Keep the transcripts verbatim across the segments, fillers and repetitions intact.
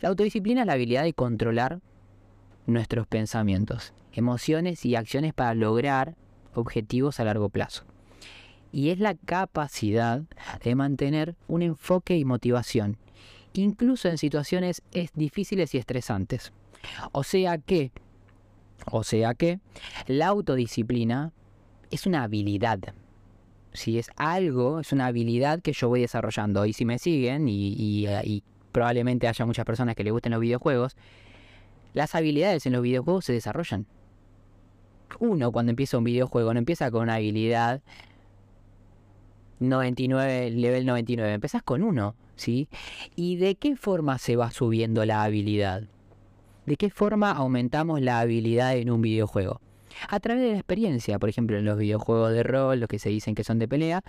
La autodisciplina es la habilidad de controlar nuestros pensamientos, emociones y acciones para lograr objetivos a largo plazo. Y es la capacidad de mantener un enfoque y motivación, incluso en situaciones difíciles y estresantes. O sea que, o sea que, la autodisciplina es una habilidad. Si es algo, es una habilidad que yo voy desarrollando. Y si me siguen, y, y, y probablemente haya muchas personas que les gusten los videojuegos, las habilidades en los videojuegos se desarrollan. Uno, cuando empieza un videojuego, no empieza con una habilidad noventa y nueve, level noventa y nueve. Empezás con uno, ¿sí? ¿Y de qué forma se va subiendo la habilidad? ¿De qué forma aumentamos la habilidad en un videojuego? A través de la experiencia. Por ejemplo, en los videojuegos de rol, los que se dicen que son de pelea,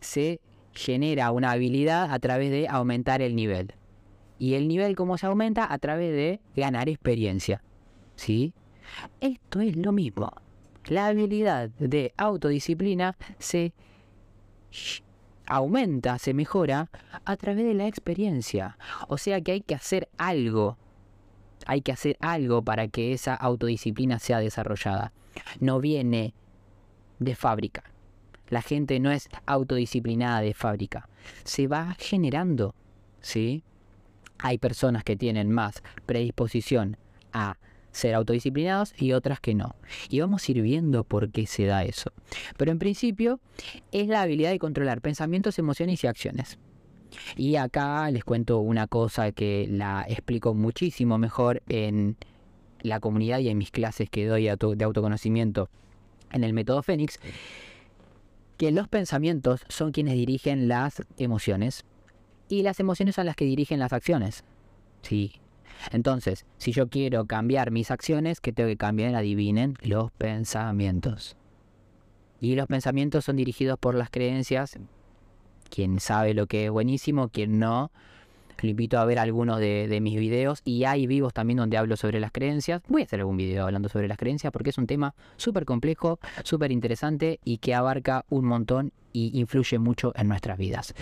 se genera una habilidad a través de aumentar el nivel. ¿Y el nivel cómo se aumenta? A través de ganar experiencia, ¿sí? Esto es lo mismo. La habilidad de autodisciplina se aumenta, se mejora a través de la experiencia. O sea que hay que hacer algo. Hay que hacer algo para que esa autodisciplina sea desarrollada. No viene de fábrica. La gente no es autodisciplinada de fábrica. Se va generando, ¿sí? Hay personas que tienen más predisposición a ser autodisciplinados y otras que no. Y vamos a ir viendo por qué se da eso. Pero en principio es la habilidad de controlar pensamientos, emociones y acciones. Y acá les cuento una cosa que la explico muchísimo mejor en la comunidad y en mis clases que doy de autoconocimiento en el método Fénix, que los pensamientos son quienes dirigen las emociones y las emociones son las que dirigen las acciones, ¿sí? Entonces, si yo quiero cambiar mis acciones, ¿qué tengo que cambiar? Adivinen, los pensamientos. Y los pensamientos son dirigidos por las creencias. Quien sabe lo que es buenísimo, quien no, lo invito a ver algunos de, de mis videos. Y hay vivos también donde hablo sobre las creencias. Voy a hacer algún video hablando sobre las creencias porque es un tema súper complejo, súper interesante y que abarca un montón y influye mucho en nuestras vidas.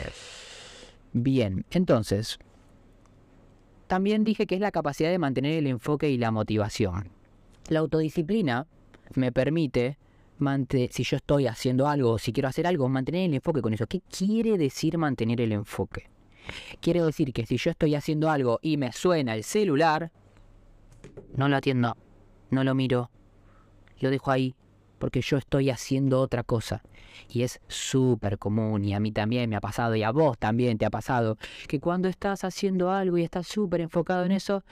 Bien, entonces, también dije que es la capacidad de mantener el enfoque y la motivación. La autodisciplina me permite... Si yo estoy haciendo algo o si quiero hacer algo, mantener el enfoque con eso. ¿Qué quiere decir mantener el enfoque? Quiere decir que si yo estoy haciendo algo y me suena el celular, no lo atiendo, no lo miro, lo dejo ahí porque yo estoy haciendo otra cosa. Y es súper común, y a mí también me ha pasado, y a vos también te ha pasado, que cuando estás haciendo algo y estás súper enfocado en eso,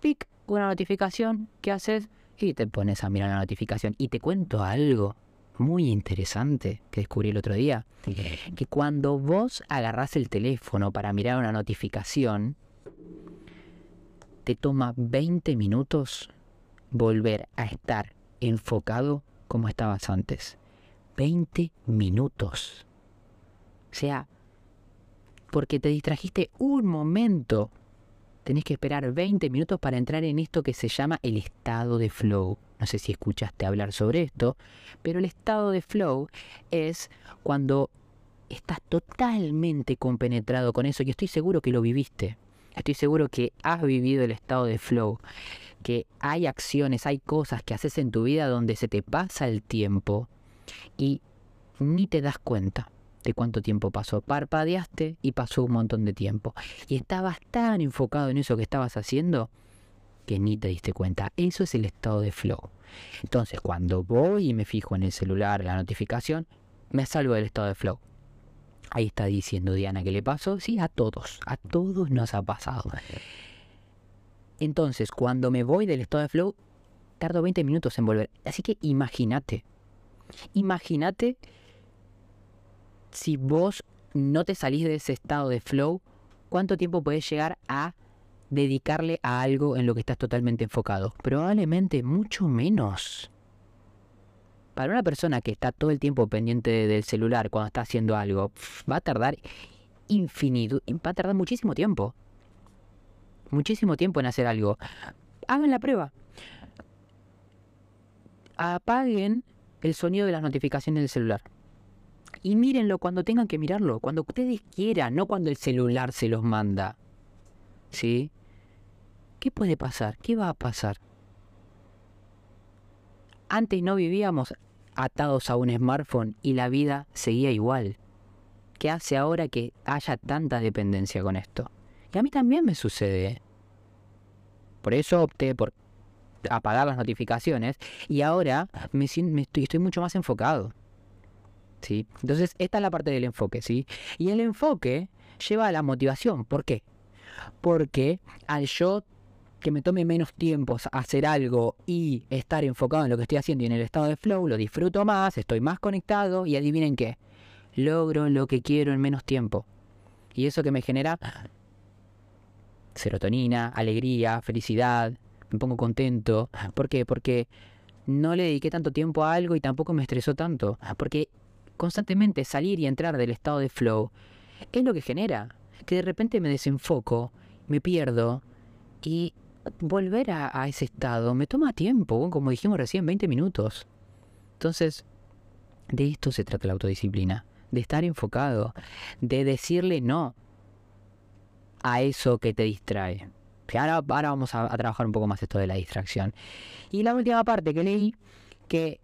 pic, una notificación, ¿qué haces? Y te pones a mirar la notificación. Y te cuento algo muy interesante que descubrí el otro día. Que cuando vos agarrás el teléfono para mirar una notificación, te toma veinte minutos volver a estar enfocado como estabas antes. veinte minutos. O sea, porque te distrajiste un momento. Tenés que esperar veinte minutos para entrar en esto que se llama el estado de flow. No sé si escuchaste hablar sobre esto, pero el estado de flow es cuando estás totalmente compenetrado con eso. Y estoy seguro que lo viviste. Estoy seguro que has vivido el estado de flow. Que hay acciones, hay cosas que haces en tu vida donde se te pasa el tiempo y ni te das cuenta de cuánto tiempo pasó. Parpadeaste y pasó un montón de tiempo. Y estabas tan enfocado en eso que estabas haciendo que ni te diste cuenta. Eso es el estado de flow. Entonces, cuando voy y me fijo en el celular, la notificación, me salgo del estado de flow. Ahí está diciendo Diana que le pasó. Sí, a todos. A todos nos ha pasado. Entonces, cuando me voy del estado de flow, tardo veinte minutos en volver. Así que imagínate. Imagínate si vos no te salís de ese estado de flow, ¿cuánto tiempo podés llegar a dedicarle a algo en lo que estás totalmente enfocado? Probablemente mucho menos. Para una persona que está todo el tiempo pendiente del celular cuando está haciendo algo, va a tardar infinito, va a tardar muchísimo tiempo. Muchísimo tiempo en hacer algo. Hagan la prueba. Apaguen el sonido de las notificaciones del celular. Y mírenlo cuando tengan que mirarlo, cuando ustedes quieran, no cuando el celular se los manda, ¿sí? ¿Qué puede pasar? ¿Qué va a pasar? Antes no vivíamos atados a un smartphone y la vida seguía igual. ¿Qué hace ahora que haya tanta dependencia con esto? Que a mí también me sucede. Por eso opté por apagar las notificaciones y ahora me, me estoy, estoy mucho más enfocado. ¿Sí? Entonces esta es la parte del enfoque, ¿sí? Y el enfoque lleva a la motivación. ¿Por qué? Porque al yo que me tome menos tiempo hacer algo y estar enfocado en lo que estoy haciendo y en el estado de flow, lo disfruto más, estoy más conectado y adivinen qué, logro lo que quiero en menos tiempo. Y eso que me genera serotonina, alegría, felicidad, me pongo contento. ¿Por qué? Porque no le dediqué tanto tiempo a algo y tampoco me estresó tanto. Porque constantemente salir y entrar del estado de flow es lo que genera que de repente me desenfoco, me pierdo y volver a, a ese estado me toma tiempo, como dijimos recién, veinte minutos. Entonces, de esto se trata la autodisciplina, de estar enfocado, de decirle no a eso que te distrae. Ahora, ahora vamos a, a trabajar un poco más esto de la distracción. Y la última parte que leí, que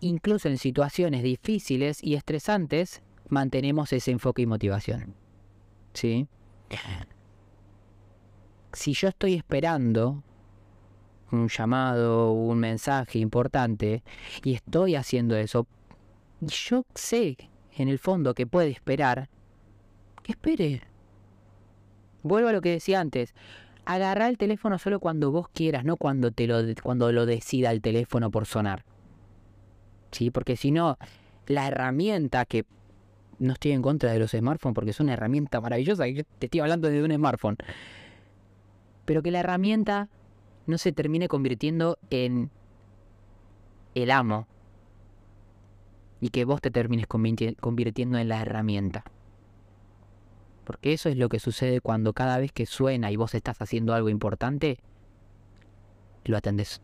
incluso en situaciones difíciles y estresantes, mantenemos ese enfoque y motivación. ¿Sí? Si yo estoy esperando un llamado, un mensaje importante, y estoy haciendo eso, yo sé en el fondo que puede esperar, que espere. Vuelvo a lo que decía antes. Agarrá el teléfono solo cuando vos quieras, no cuando te lo, cuando lo decida el teléfono por sonar. ¿Sí? Porque si no, la herramienta que... No estoy en contra de los smartphones porque es una herramienta maravillosa. Yo te estoy hablando de un smartphone. Pero que la herramienta no se termine convirtiendo en el amo. Y que vos te termines convirtiendo en la herramienta. Porque eso es lo que sucede cuando cada vez que suena y vos estás haciendo algo importante, lo atendés.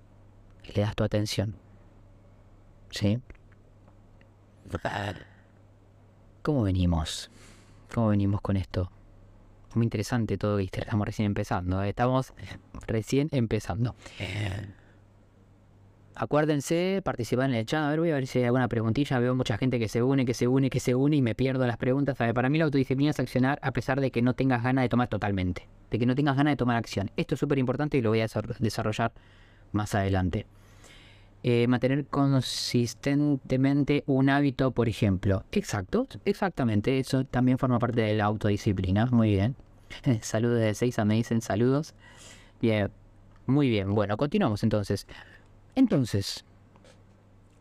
Le das tu atención. ¿Sí? ¿Cómo venimos? ¿Cómo venimos con esto? Muy interesante todo, Easter. Estamos recién empezando. ¿eh? Estamos recién empezando. Acuérdense, participar en el chat. A ver, voy a ver si hay alguna preguntilla. Veo mucha gente que se une, que se une, que se une y me pierdo las preguntas. A ver, para mí la autodisciplina es accionar a pesar de que no tengas ganas de tomar totalmente. De que no tengas ganas de tomar acción. Esto es súper importante y lo voy a desarrollar más adelante. Eh, mantener consistentemente un hábito, por ejemplo. Exacto, exactamente. Eso también forma parte de la autodisciplina. Muy bien. Saludos de Seiza, me dicen saludos. Bien, muy bien. Bueno, continuamos entonces. Entonces,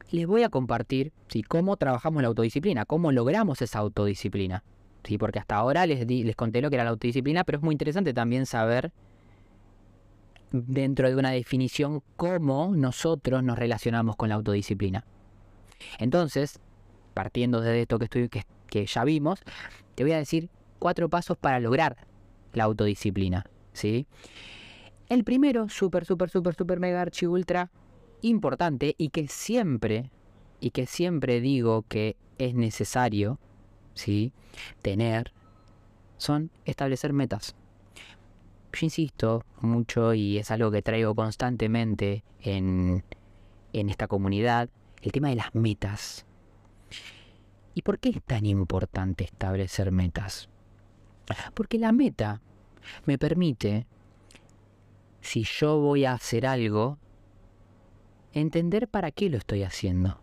les voy a compartir, ¿sí?, cómo trabajamos la autodisciplina, cómo logramos esa autodisciplina. ¿Sí? Porque hasta ahora les, di, les conté lo que era la autodisciplina, pero es muy interesante también saber... dentro de una definición, cómo nosotros nos relacionamos con la autodisciplina. Entonces, partiendo de esto que, estoy, que, que ya vimos, te voy a decir cuatro pasos para lograr la autodisciplina. ¿Sí? El primero, súper, súper, súper, súper, mega, archi, ultra importante y que siempre, y que siempre digo que es necesario, ¿sí?, tener, son establecer metas. Yo insisto mucho y es algo que traigo constantemente en, en esta comunidad, el tema de las metas. ¿Y por qué es tan importante establecer metas? Porque la meta me permite, si yo voy a hacer algo, entender para qué lo estoy haciendo.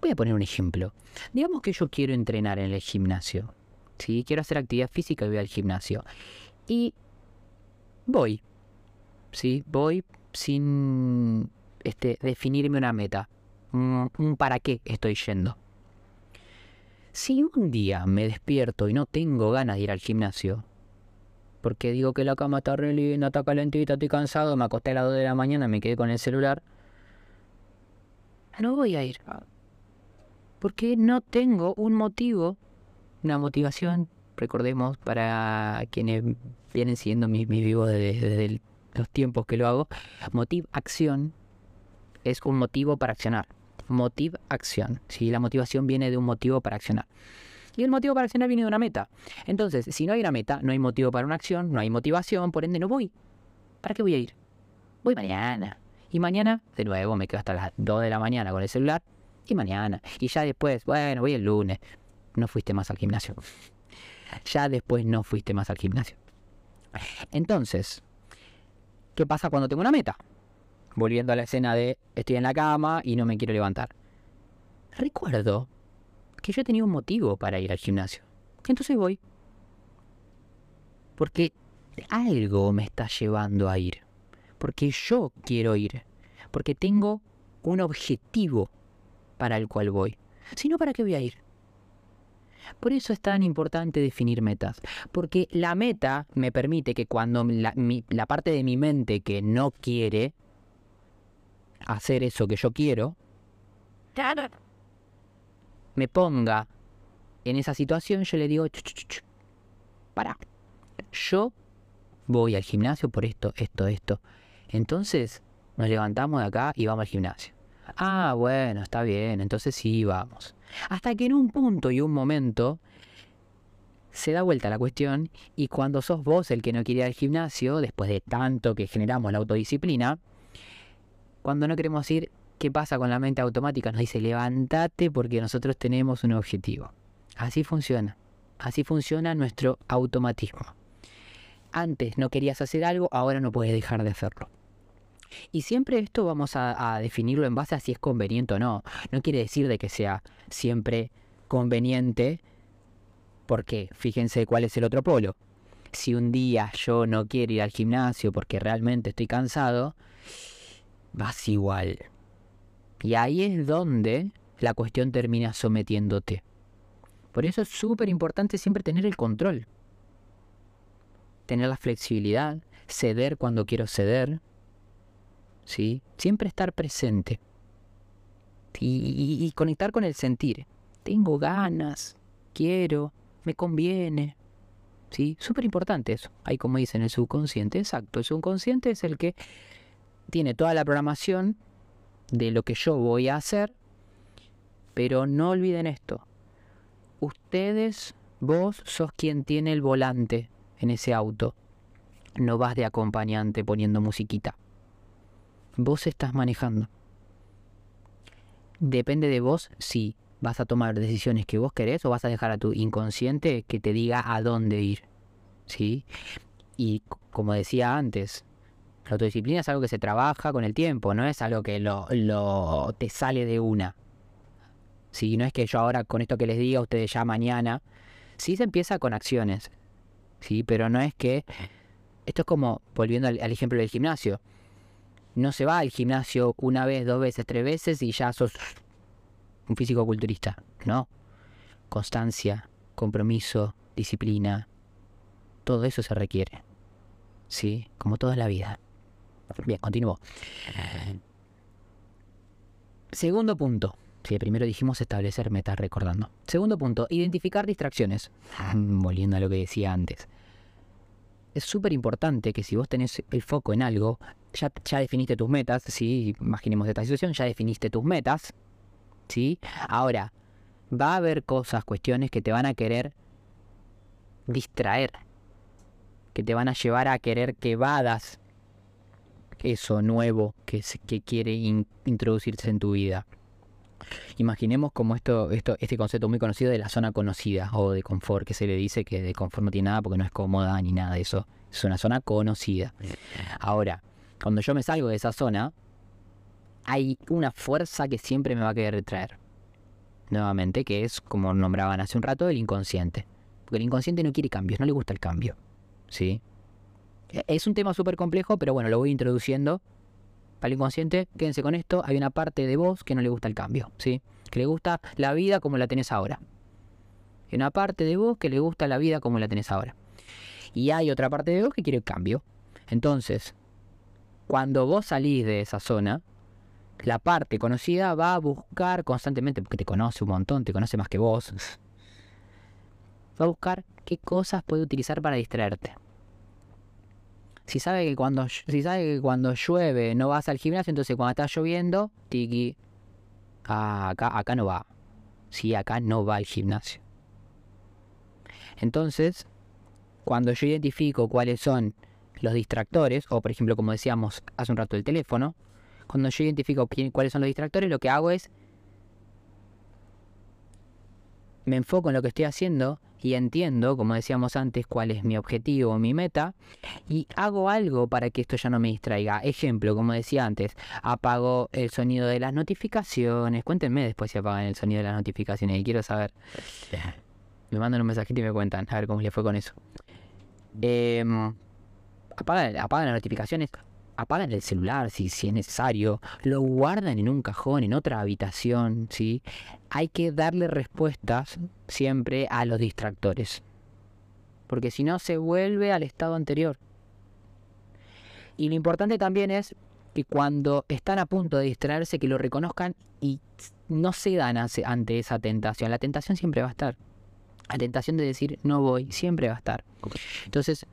Voy a poner un ejemplo. Digamos que yo quiero entrenar en el gimnasio. ¿Sí? Quiero hacer actividad física y voy al gimnasio. Y... voy, ¿sí? Voy sin este, definirme una meta, un para qué estoy yendo. Si un día me despierto y no tengo ganas de ir al gimnasio, porque digo que la cama está re linda, está calentita, estoy cansado, me acosté a las dos de la mañana, me quedé con el celular, no voy a ir. Porque no tengo un motivo, una motivación, recordemos, para quienes... vienen siguiendo mis, mis vivos desde, desde los tiempos que lo hago. Motiv acción es un motivo para accionar. Motiv acción. ¿Sí? La motivación viene de un motivo para accionar. Y el motivo para accionar viene de una meta. Entonces, si no hay una meta, no hay motivo para una acción, no hay motivación, por ende no voy. ¿Para qué voy a ir? voy mañana. Y mañana, de nuevo, me quedo hasta las dos de la mañana con el celular. Y mañana. Y ya después, bueno, voy el lunes. No fuiste más al gimnasio. Ya después no fuiste más al gimnasio. Entonces, ¿qué pasa cuando tengo una meta? Volviendo a la escena de estoy en la cama y no me quiero levantar. Recuerdo que yo tenía un motivo para ir al gimnasio. Entonces voy. Porque algo me está llevando a ir. Porque yo quiero ir. Porque tengo un objetivo para el cual voy. Si no, ¿para qué voy a ir? Por eso es tan importante definir metas. Porque la meta me permite que cuando la, mi, la parte de mi mente que no quiere hacer eso que yo quiero, me ponga en esa situación, yo le digo, ch, ch, ch, para, yo voy al gimnasio por esto, esto, esto. Entonces nos levantamos de acá y vamos al gimnasio. Ah, bueno, está bien, entonces sí, vamos. Hasta que en un punto y un momento se da vuelta la cuestión y cuando sos vos el que no quiere ir al gimnasio, después de tanto que generamos la autodisciplina, cuando no queremos ir, ¿qué pasa con la mente automática? Nos dice, levántate porque nosotros tenemos un objetivo. Así funciona. Así funciona nuestro automatismo. Antes no querías hacer algo, ahora no puedes dejar de hacerlo. Y siempre esto vamos a, a definirlo en base a si es conveniente o no. No quiere decir de que sea siempre conveniente, porque fíjense cuál es el otro polo. Si un día yo no quiero ir al gimnasio porque realmente estoy cansado, vas igual. Y ahí es donde la cuestión termina sometiéndote. Por eso es súper importante siempre tener el control. Tener la flexibilidad, ceder cuando quiero ceder. ¿Sí? Siempre estar presente y, y, y conectar con el sentir. Tengo ganas, quiero, me conviene. ¿Sí? Súper importante eso. Ahí como dicen, el subconsciente. Exacto, el subconsciente es el que tiene toda la programación de lo que yo voy a hacer. Pero no olviden esto. Ustedes, vos sos quien tiene el volante en ese auto. No vas de acompañante poniendo musiquita. Vos estás manejando. Depende de vos si vas a tomar decisiones que vos querés o vas a dejar a tu inconsciente que te diga a dónde ir. ¿Sí? Y como decía antes, la autodisciplina es algo que se trabaja con el tiempo, no es algo que lo, lo te sale de una. ¿Sí? No es que yo ahora con esto que les diga, ustedes ya mañana. Sí se empieza con acciones. ¿Sí? Pero no es que... Esto es como, volviendo al, al ejemplo del gimnasio. No se va al gimnasio una vez, dos veces, tres veces y ya sos un físico-culturista. No. Constancia, compromiso, disciplina. Todo eso se requiere. ¿Sí? Como toda la vida. Bien, continúo. Segundo punto. Sí, primero dijimos establecer metas, recordando. Segundo punto, identificar distracciones. Volviendo a lo que decía antes. Es súper importante que si vos tenés el foco en algo... Ya, ya definiste tus metas, ¿sí? Imaginemos esta situación, ya definiste tus metas, ¿sí? Ahora, va a haber cosas, cuestiones que te van a querer distraer, que te van a llevar a querer que evadas eso nuevo que, se, que quiere in, introducirse en tu vida. Imaginemos como esto, esto, este concepto muy conocido de la zona conocida o de confort, que se le dice que de confort no tiene nada porque no es cómoda ni nada de eso. Es una zona conocida. Ahora, cuando yo me salgo de esa zona, hay una fuerza que siempre me va a querer traer. Nuevamente, que es, como nombraban hace un rato, el inconsciente. Porque el inconsciente no quiere cambios, no le gusta el cambio. ¿Sí? Es un tema súper complejo, pero bueno, lo voy introduciendo. Para el inconsciente, quédense con esto, hay una parte de vos que no le gusta el cambio. ¿Sí? Que le gusta la vida como la tenés ahora. Hay una parte de vos que le gusta la vida como la tenés ahora. Y hay otra parte de vos que quiere el cambio. Entonces... Cuando vos salís de esa zona, la parte conocida va a buscar constantemente, porque te conoce un montón, te conoce más que vos, va a buscar qué cosas puede utilizar para distraerte. Si sabe que cuando, si sabe que cuando llueve no vas al gimnasio, entonces cuando está lloviendo, tiki, ah, acá, acá no va. Sí, acá no va al gimnasio. Entonces, cuando yo identifico cuáles son los distractores, o por ejemplo, como decíamos hace un rato, el teléfono. Cuando yo identifico quién, cuáles son los distractores, lo que hago es me enfoco en lo que estoy haciendo y entiendo, como decíamos antes, cuál es mi objetivo o mi meta, y hago algo para que esto ya no me distraiga. Ejemplo, como decía antes, apago el sonido de las notificaciones. Cuéntenme después si apagan el sonido de las notificaciones, y quiero saber. Me mandan un mensajito y me cuentan, a ver cómo les fue con eso. Eh, apagan, apagan las notificaciones, apagan el celular si, si es necesario, lo guardan en un cajón, en otra habitación, ¿sí? Hay que darle respuestas siempre a los distractores, porque si no se vuelve al estado anterior. Y lo importante también es que cuando están a punto de distraerse, que lo reconozcan y no cedan ante esa tentación. La tentación siempre va a estar. La tentación de decir no voy siempre va a estar. Entonces,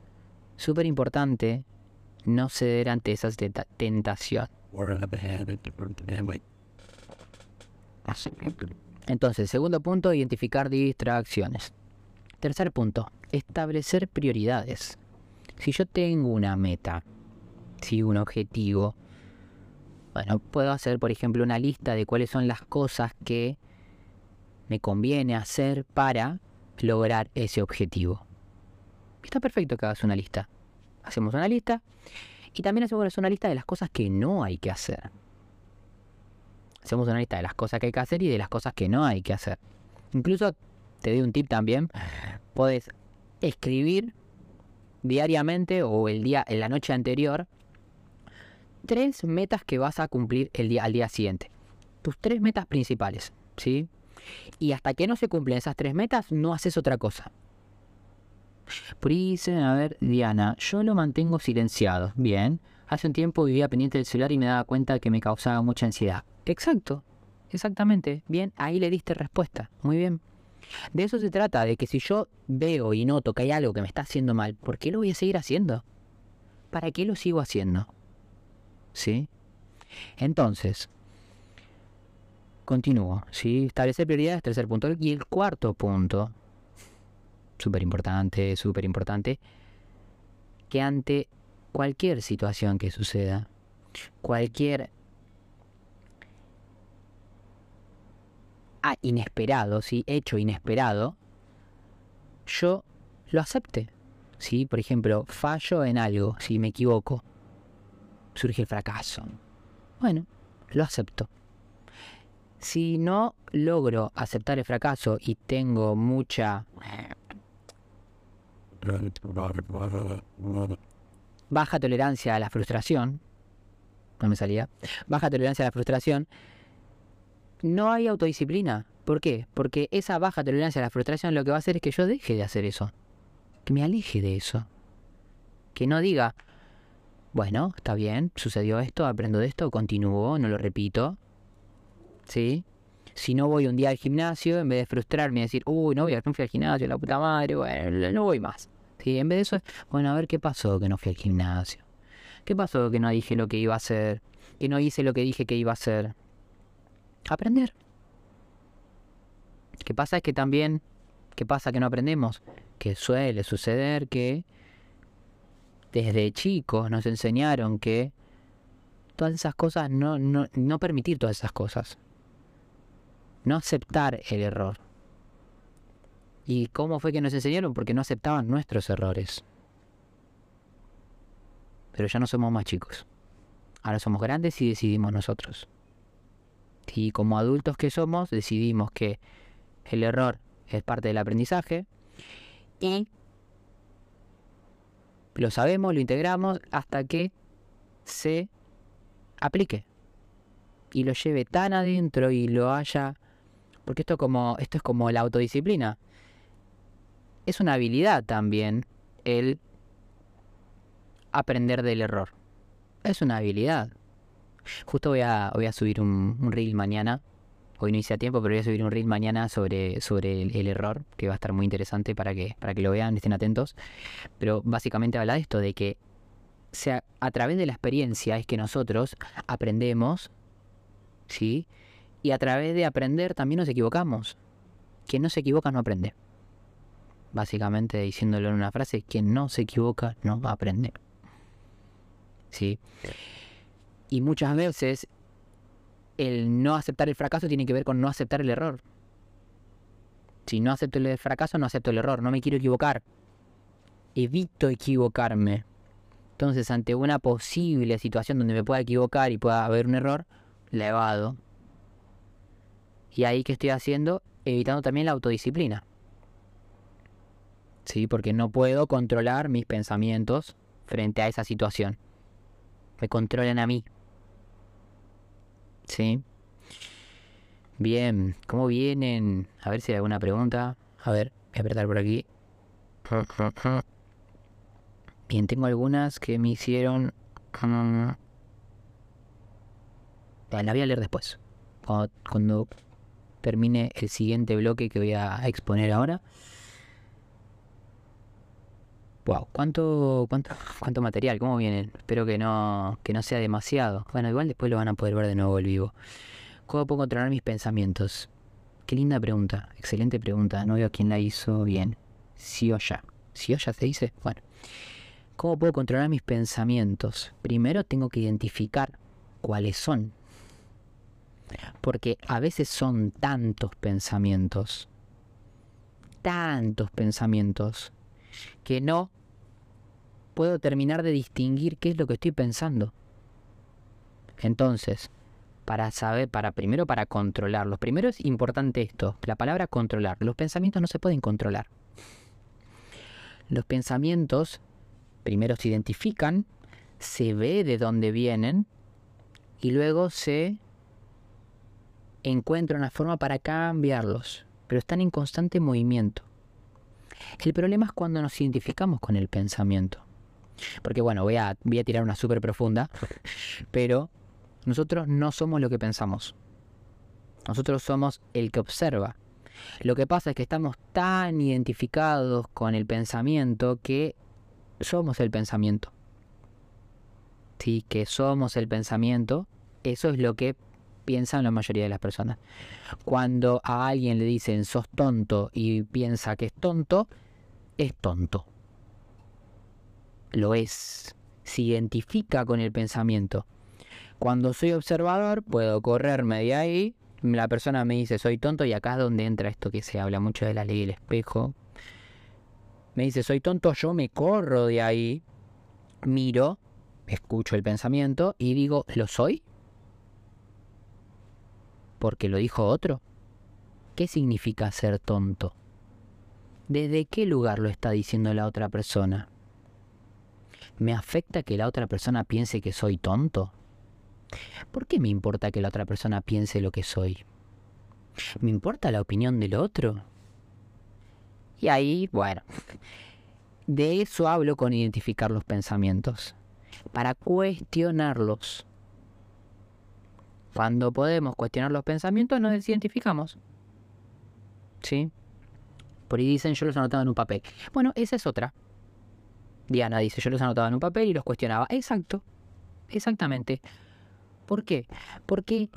súper importante no ceder ante esa tentación. Entonces, segundo punto, identificar distracciones. Tercer punto, establecer prioridades. Si yo tengo una meta, si un objetivo, bueno, puedo hacer, por ejemplo, una lista de cuáles son las cosas que me conviene hacer para lograr ese objetivo. Está perfecto que hagas una lista. Hacemos una lista y también hacemos una lista de las cosas que no hay que hacer. Hacemos una lista de las cosas que hay que hacer y de las cosas que no hay que hacer. Incluso, te doy un tip también, podés escribir diariamente o el día, en la noche anterior, tres metas que vas a cumplir el día, al día siguiente. Tus tres metas principales, ¿sí? Y hasta que no se cumplen esas tres metas, no haces otra cosa. Por ahí dicen, a ver, Diana, yo lo mantengo silenciado. Bien, hace un tiempo vivía pendiente del celular y me daba cuenta que me causaba mucha ansiedad. Exacto, exactamente. Bien, ahí le diste respuesta. Muy bien. De eso se trata, de que si yo veo y noto que hay algo que me está haciendo mal, ¿por qué lo voy a seguir haciendo? ¿Para qué lo sigo haciendo? ¿Sí? Entonces, continúo, ¿sí? Establecer prioridades, tercer punto. Y el cuarto punto, súper importante, súper importante, que ante cualquier situación que suceda, cualquier ah, inesperado, ¿sí? hecho inesperado, yo lo acepte, ¿sí? Por ejemplo, fallo en algo, si ¿sí? me equivoco, surge el fracaso. Bueno, lo acepto. Si no logro aceptar el fracaso y tengo mucha baja tolerancia a la frustración, no me salía, baja tolerancia a la frustración, no hay autodisciplina. ¿Por qué? Porque esa baja tolerancia a la frustración lo que va a hacer es que yo deje de hacer eso, que me aleje de eso, que no diga, bueno, está bien, sucedió esto, aprendo de esto, continúo, no lo repito, ¿sí? Si no voy un día al gimnasio, en vez de frustrarme y decir, uy, no voy, no fui al gimnasio, la puta madre, bueno, no voy más. ¿Sí? En vez de eso, bueno, a ver qué pasó que no fui al gimnasio. ¿Qué pasó que no dije lo que iba a hacer? Que no hice lo que dije que iba a hacer. Aprender. ¿Qué pasa es que también, qué pasa que no aprendemos? Que suele suceder que desde chicos nos enseñaron que todas esas cosas, no, no, no permitir todas esas cosas. No aceptar el error. ¿Y cómo fue que nos enseñaron? Porque no aceptaban nuestros errores. Pero ya no somos más chicos. Ahora somos grandes y decidimos nosotros. Y como adultos que somos, decidimos que el error es parte del aprendizaje. Y lo sabemos, lo integramos hasta que se aplique. Y lo lleve tan adentro y lo haya. Porque esto, como, esto es como la autodisciplina. Es una habilidad también el aprender del error. Es una habilidad. Justo voy a, voy a subir un, un reel mañana. Hoy no hice a tiempo, pero voy a subir un reel mañana sobre, sobre el, el error. Que va a estar muy interesante para que, para que lo vean, estén atentos. Pero básicamente habla de esto, de que sea, a través de la experiencia es que nosotros aprendemos, ¿sí? Y a través de aprender también nos equivocamos. Quien no se equivoca no aprende. Básicamente, diciéndolo en una frase, quien no se equivoca no aprende. ¿sí? Y muchas veces el no aceptar el fracaso tiene que ver con no aceptar el error. Si no acepto el fracaso, no acepto el error. No me quiero equivocar. Evito equivocarme. Entonces, ante una posible situación donde me pueda equivocar y pueda haber un error, la evado. Y ahí, ¿qué estoy haciendo? Evitando también la autodisciplina. Sí, porque no puedo controlar mis pensamientos frente a esa situación. Me controlan a mí. Sí. Bien, ¿cómo vienen? A ver si hay alguna pregunta. A ver, voy a apretar por aquí. Bien, tengo algunas que me hicieron... La voy a leer después, cuando, cuando termine el siguiente bloque que voy a exponer ahora. Wow, ¿cuánto, cuánto, cuánto material? ¿Cómo vienen? Espero que no, que no sea demasiado. Bueno, igual después lo van a poder ver de nuevo el vivo. ¿Cómo puedo controlar mis pensamientos? Qué linda pregunta, excelente pregunta. No veo a quién la hizo bien. Sioya. ¿Sioya se dice? Bueno. ¿Cómo puedo controlar mis pensamientos? Primero tengo que identificar cuáles son. Porque a veces son tantos pensamientos. Tantos pensamientos. Que no puedo terminar de distinguir qué es lo que estoy pensando. Entonces... Para saber, para primero para controlarlos. Primero es importante esto, la palabra controlar. Los pensamientos no se pueden controlar. Los pensamientos primero se identifican, se ve de dónde vienen y luego se encuentra una forma para cambiarlos. Pero están en constante movimiento. El problema es cuando nos identificamos con el pensamiento. Porque bueno, voy a, voy a tirar una súper profunda, pero... Nosotros no somos lo que pensamos. Nosotros somos el que observa. Lo que pasa es que estamos tan identificados con el pensamiento que somos el pensamiento. Sí, que somos el pensamiento. Eso es lo que piensan la mayoría de las personas. Cuando a alguien le dicen sos tonto y piensa que es tonto, es tonto. Lo es. Se identifica con el pensamiento. Cuando soy observador, puedo correrme de ahí. La persona me dice, soy tonto. Y acá es donde entra esto que se habla mucho de la ley del espejo. Me dice, soy tonto. Yo me corro de ahí. Miro, escucho el pensamiento y digo, ¿lo soy? Porque lo dijo otro. ¿Qué significa ser tonto? ¿Desde qué lugar lo está diciendo la otra persona? ¿Me afecta que la otra persona piense que soy tonto? ¿Por qué me importa que la otra persona piense lo que soy? ¿Me importa la opinión del otro? Y ahí, bueno, de eso hablo con identificar los pensamientos, para cuestionarlos. Cuando podemos cuestionar los pensamientos, nos desidentificamos. ¿Sí? Por ahí dicen, yo los anotaba en un papel. Bueno, esa es otra. Diana dice, yo los anotaba en un papel y los cuestionaba. Exacto, exactamente. ¿Por qué? Porque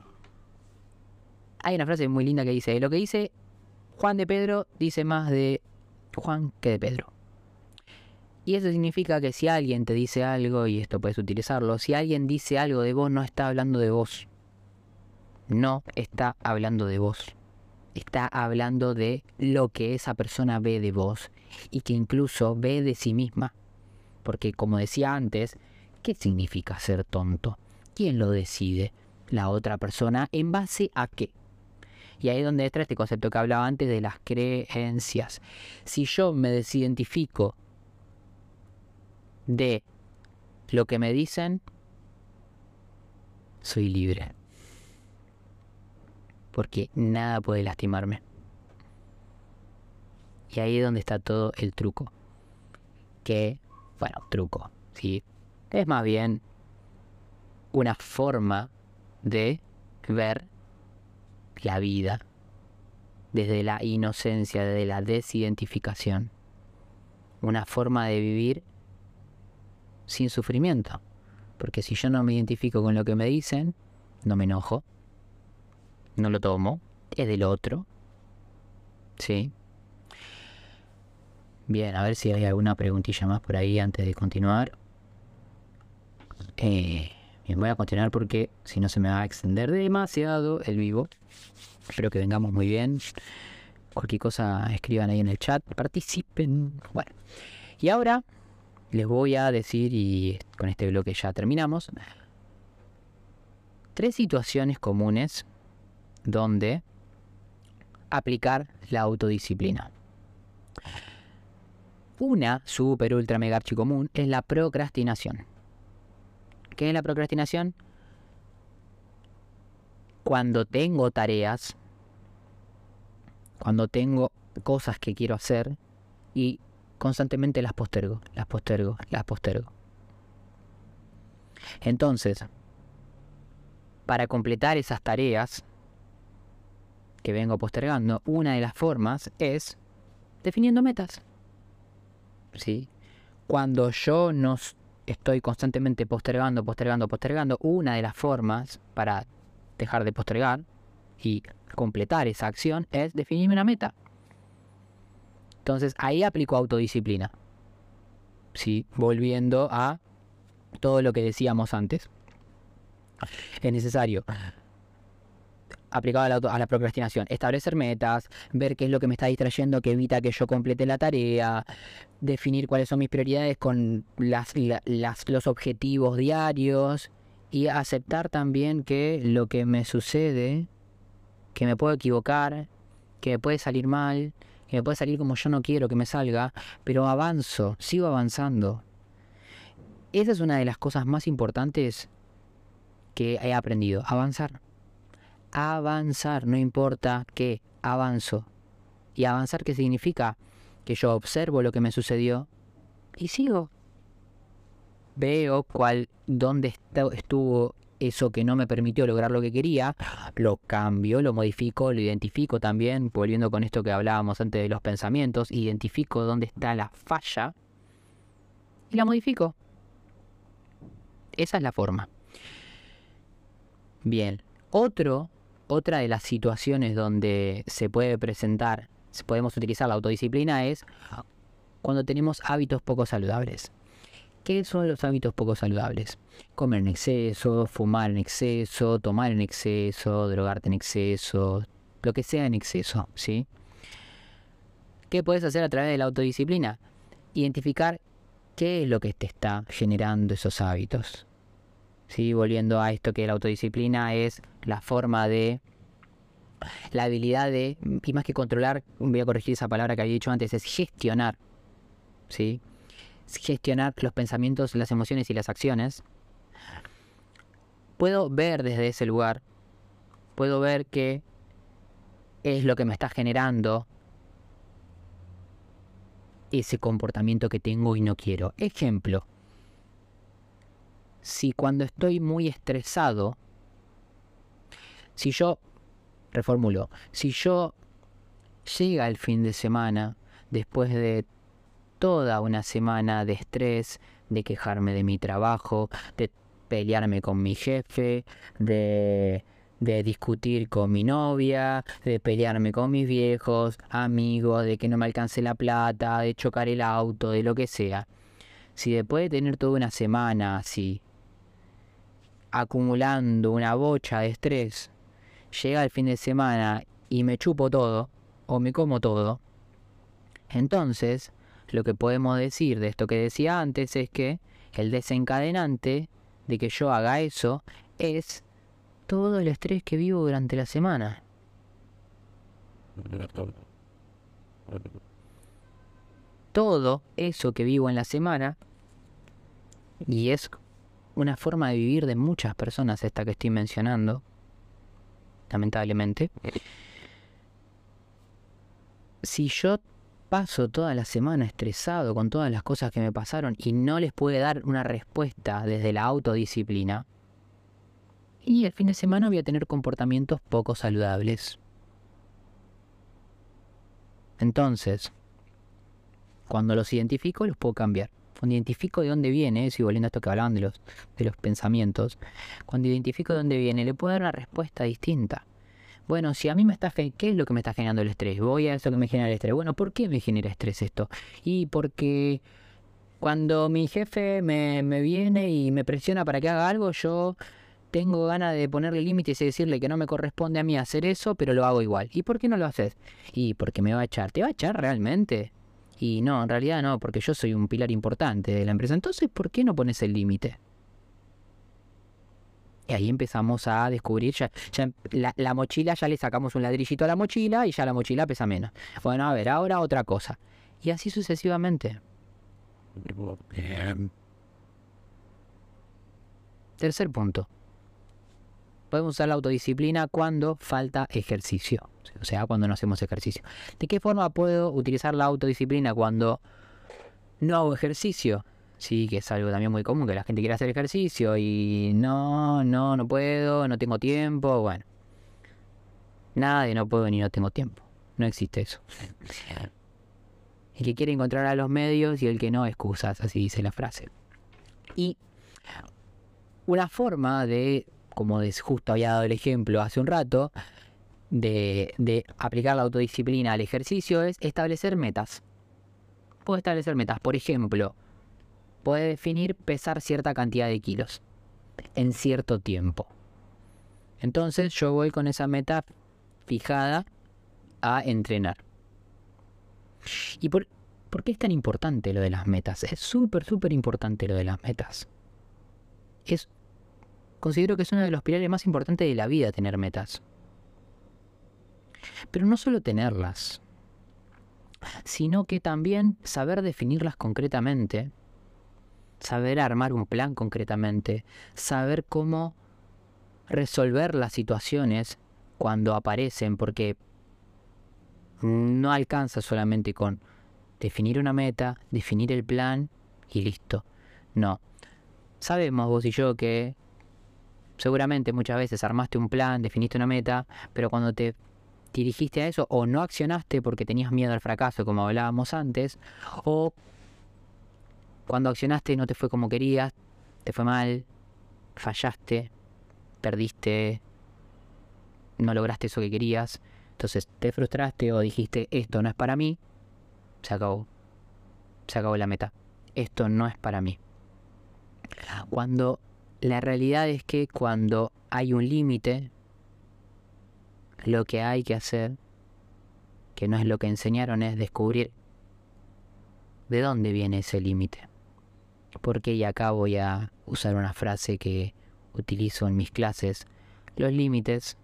hay una frase muy linda que dice, lo que dice Juan de Pedro dice más de Juan que de Pedro. Y eso significa que si alguien te dice algo, y esto puedes utilizarlo, si alguien dice algo de vos, no está hablando de vos. No está hablando de vos. Está hablando de lo que esa persona ve de vos y que incluso ve de sí misma. Porque como decía antes, ¿qué significa ser tonto? ¿Quién lo decide? La otra persona. ¿En base a qué? Y ahí es donde entra este concepto que hablaba antes de las creencias. Si yo me desidentifico de lo que me dicen, soy libre. Porque nada puede lastimarme. Y ahí es donde está todo el truco. Que, bueno, truco, ¿sí? Es más bien... una forma de ver la vida desde la inocencia, desde la desidentificación. Una forma de vivir sin sufrimiento. Porque si yo no me identifico con lo que me dicen, no me enojo, no lo tomo, es del otro. ¿Sí? Bien, a ver si hay alguna preguntilla más por ahí antes de continuar. Eh, voy a continuar porque si no se me va a extender demasiado el vivo. Espero que vengamos muy bien. Cualquier cosa escriban ahí en el chat, participen. Bueno, y ahora les voy a decir, y con este bloque ya terminamos, tres situaciones comunes donde aplicar la autodisciplina. Una super ultra mega archi común es la procrastinación. ¿Qué es la procrastinación? Cuando tengo tareas, cuando tengo cosas que quiero hacer y constantemente las postergo, las postergo, las postergo. Entonces, para completar esas tareas que vengo postergando, una de las formas es definiendo metas. ¿Sí? Cuando yo no estoy constantemente postergando, postergando, postergando, una de las formas para dejar de postergar y completar esa acción es definirme una meta. Entonces ahí aplico autodisciplina, ¿sí? Volviendo a todo lo que decíamos antes, es necesario, aplicado a la, a la procrastinación, establecer metas, ver qué es lo que me está distrayendo, que evita que yo complete la tarea, definir cuáles son mis prioridades con las, la, las, los objetivos diarios, y aceptar también que lo que me sucede, que me puedo equivocar, que me puede salir mal, que me puede salir como yo no quiero que me salga, pero avanzo, sigo avanzando. Esa es una de las cosas más importantes que he aprendido, avanzar. Avanzar, no importa qué, avanzo. ¿Y avanzar qué significa? Que yo observo lo que me sucedió y sigo. Veo cuál, dónde estuvo eso que no me permitió lograr lo que quería, lo cambio, lo modifico, lo identifico también, volviendo con esto que hablábamos antes de los pensamientos, identifico dónde está la falla y la modifico. Esa es la forma. Bien, otro, otra de las situaciones donde se puede presentar, podemos utilizar la autodisciplina, es cuando tenemos hábitos poco saludables. ¿Qué son los hábitos poco saludables? Comer en exceso, fumar en exceso, tomar en exceso, drogarte en exceso, lo que sea en exceso, ¿sí? ¿Qué puedes hacer a través de la autodisciplina? Identificar qué es lo que te está generando esos hábitos. ¿Sí? Volviendo a esto que la autodisciplina es la forma de, la habilidad de, y más que controlar, voy a corregir esa palabra que había dicho antes, es gestionar, ¿sí? Gestionar los pensamientos, las emociones y las acciones. Puedo ver desde ese lugar, puedo ver qué es lo que me está generando ese comportamiento que tengo y no quiero. Ejemplo, si cuando estoy muy estresado, si yo, reformulo, si yo llega el fin de semana después de toda una semana de estrés, de quejarme de mi trabajo, de pelearme con mi jefe, de, de discutir con mi novia, de pelearme con mis viejos, amigos, de que no me alcance la plata, de chocar el auto, de lo que sea. Si después de tener toda una semana así, acumulando una bocha de estrés, llega el fin de semana y me chupo todo, o me como todo, entonces lo que podemos decir de esto que decía antes es que el desencadenante de que yo haga eso es todo el estrés que vivo durante la semana. Todo eso que vivo en la semana, y es una forma de vivir de muchas personas esta que estoy mencionando, lamentablemente, si yo paso toda la semana estresado con todas las cosas que me pasaron y no les pude dar una respuesta desde la autodisciplina, y el fin de semana voy a tener comportamientos poco saludables. Entonces, cuando los identifico, los puedo cambiar. Cuando identifico de dónde viene, si volviendo a esto que hablaban de los, de los pensamientos, cuando identifico de dónde viene, le puedo dar una respuesta distinta. Bueno, si a mí me está, ¿qué es lo que me está generando el estrés? Voy a eso que me genera el estrés. Bueno, ¿por qué me genera estrés esto? Y porque Cuando mi jefe me, me viene y me presiona para que haga algo, yo tengo ganas de ponerle límites y decirle que no me corresponde a mí hacer eso, pero lo hago igual. ¿Y por qué no lo haces? Y porque me va a echar. ¿Te va a echar realmente? Y no, en realidad no, porque yo soy un pilar importante de la empresa. Entonces, ¿por qué no pones el límite? Y ahí empezamos a descubrir, ya, ya la, la mochila, ya le sacamos un ladrillito a la mochila y ya la mochila pesa menos. Bueno, a ver, ahora otra cosa. Y así sucesivamente. Tercer punto. Podemos usar la autodisciplina cuando falta ejercicio. O sea, cuando no hacemos ejercicio. ¿De qué forma puedo utilizar la autodisciplina cuando no hago ejercicio? Sí, que es algo también muy común, que la gente quiere hacer ejercicio y no, no, no puedo, no tengo tiempo. Bueno, nada de no puedo ni no tengo tiempo. No existe eso. El que quiere encontrar a los medios y el que no, excusas, así dice la frase. Y una forma de, como de, justo había dado el ejemplo hace un rato, de, de aplicar la autodisciplina al ejercicio es establecer metas. Puedo establecer metas, por ejemplo, puede definir pesar cierta cantidad de kilos en cierto tiempo. Entonces yo voy con esa meta fijada a entrenar. ¿Y por, por qué es tan importante lo de las metas? Es súper, súper importante lo de las metas. Es, considero que es uno de los pilares más importantes de la vida tener metas. Pero no solo tenerlas, sino que también saber definirlas concretamente. Saber armar un plan concretamente, saber cómo resolver las situaciones cuando aparecen, porque no alcanza solamente con definir una meta, definir el plan y listo. No. Sabemos vos y yo que seguramente muchas veces armaste un plan, definiste una meta, pero cuando te dirigiste a eso o no accionaste porque tenías miedo al fracaso, como hablábamos antes, o cuando accionaste no te fue como querías, te fue mal, fallaste, perdiste, no lograste eso que querías. Entonces te frustraste o dijiste, esto no es para mí, se acabó. Se acabó la meta. Esto no es para mí. Cuando la realidad es que cuando hay un límite, lo que hay que hacer, que no es lo que enseñaron, es descubrir de dónde viene ese límite. Porque, y acá voy a usar una frase que utilizo en mis clases, los límites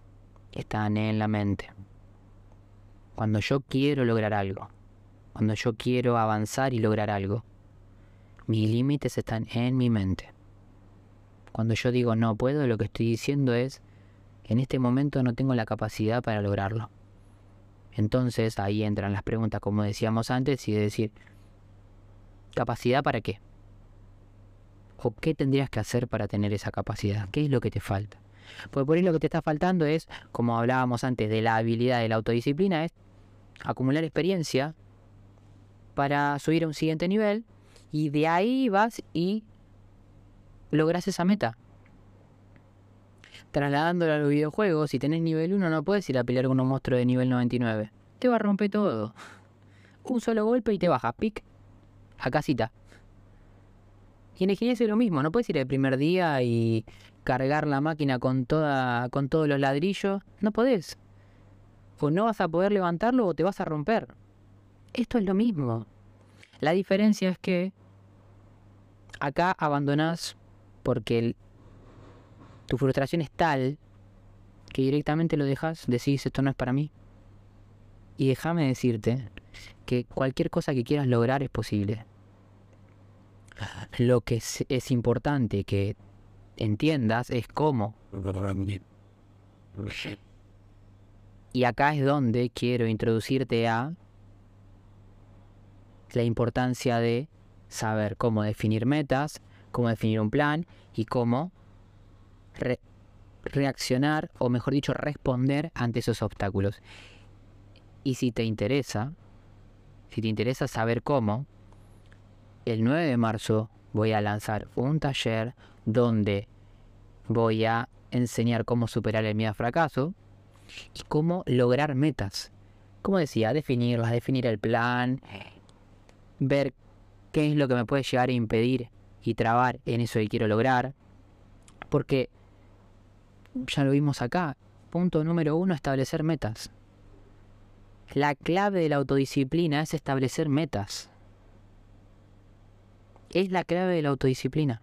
están en la mente. Cuando yo quiero lograr algo, cuando yo quiero avanzar y lograr algo, mis límites están en mi mente. Cuando yo digo no puedo, lo que estoy diciendo es, en este momento no tengo la capacidad para lograrlo. Entonces ahí entran las preguntas, como decíamos antes, y de decir, ¿capacidad para qué? ¿O qué tendrías que hacer para tener esa capacidad? ¿Qué es lo que te falta? Porque por ahí lo que te está faltando es, como hablábamos antes de la habilidad de la autodisciplina, es acumular experiencia para subir a un siguiente nivel y de ahí vas y logras esa meta. Trasladándolo a los videojuegos, si tenés nivel uno no puedes ir a pelear con un monstruo de nivel noventa y nueve. Te va a romper todo. Un solo golpe y te baja, pic, a casita. Y en ingeniería es lo mismo, no puedes ir el primer día y cargar la máquina con toda con todos los ladrillos, no podés. O no vas a poder levantarlo o te vas a romper. Esto es lo mismo. La diferencia es que acá abandonás porque el, tu frustración es tal que directamente lo dejas, decís esto no es para mí. Y déjame decirte que cualquier cosa que quieras lograr es posible. Lo que es, es importante que entiendas es cómo. Y acá es donde quiero introducirte a la importancia de saber cómo definir metas, cómo definir un plan y cómo re- reaccionar, o mejor dicho, responder ante esos obstáculos. Y si te interesa, si te interesa saber cómo, el nueve de marzo voy a lanzar un taller donde voy a enseñar cómo superar el miedo al fracaso y cómo lograr metas. Como decía, definirlas, definir el plan, ver qué es lo que me puede llegar a impedir y trabar en eso que quiero lograr. Porque, ya lo vimos acá, punto número uno, establecer metas. La clave de la autodisciplina es establecer metas. Es la clave de la autodisciplina.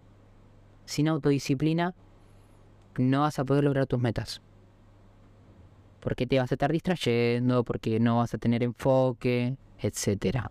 Sin autodisciplina no vas a poder lograr tus metas. Porque te vas a estar distrayendo, porque no vas a tener enfoque, etcétera.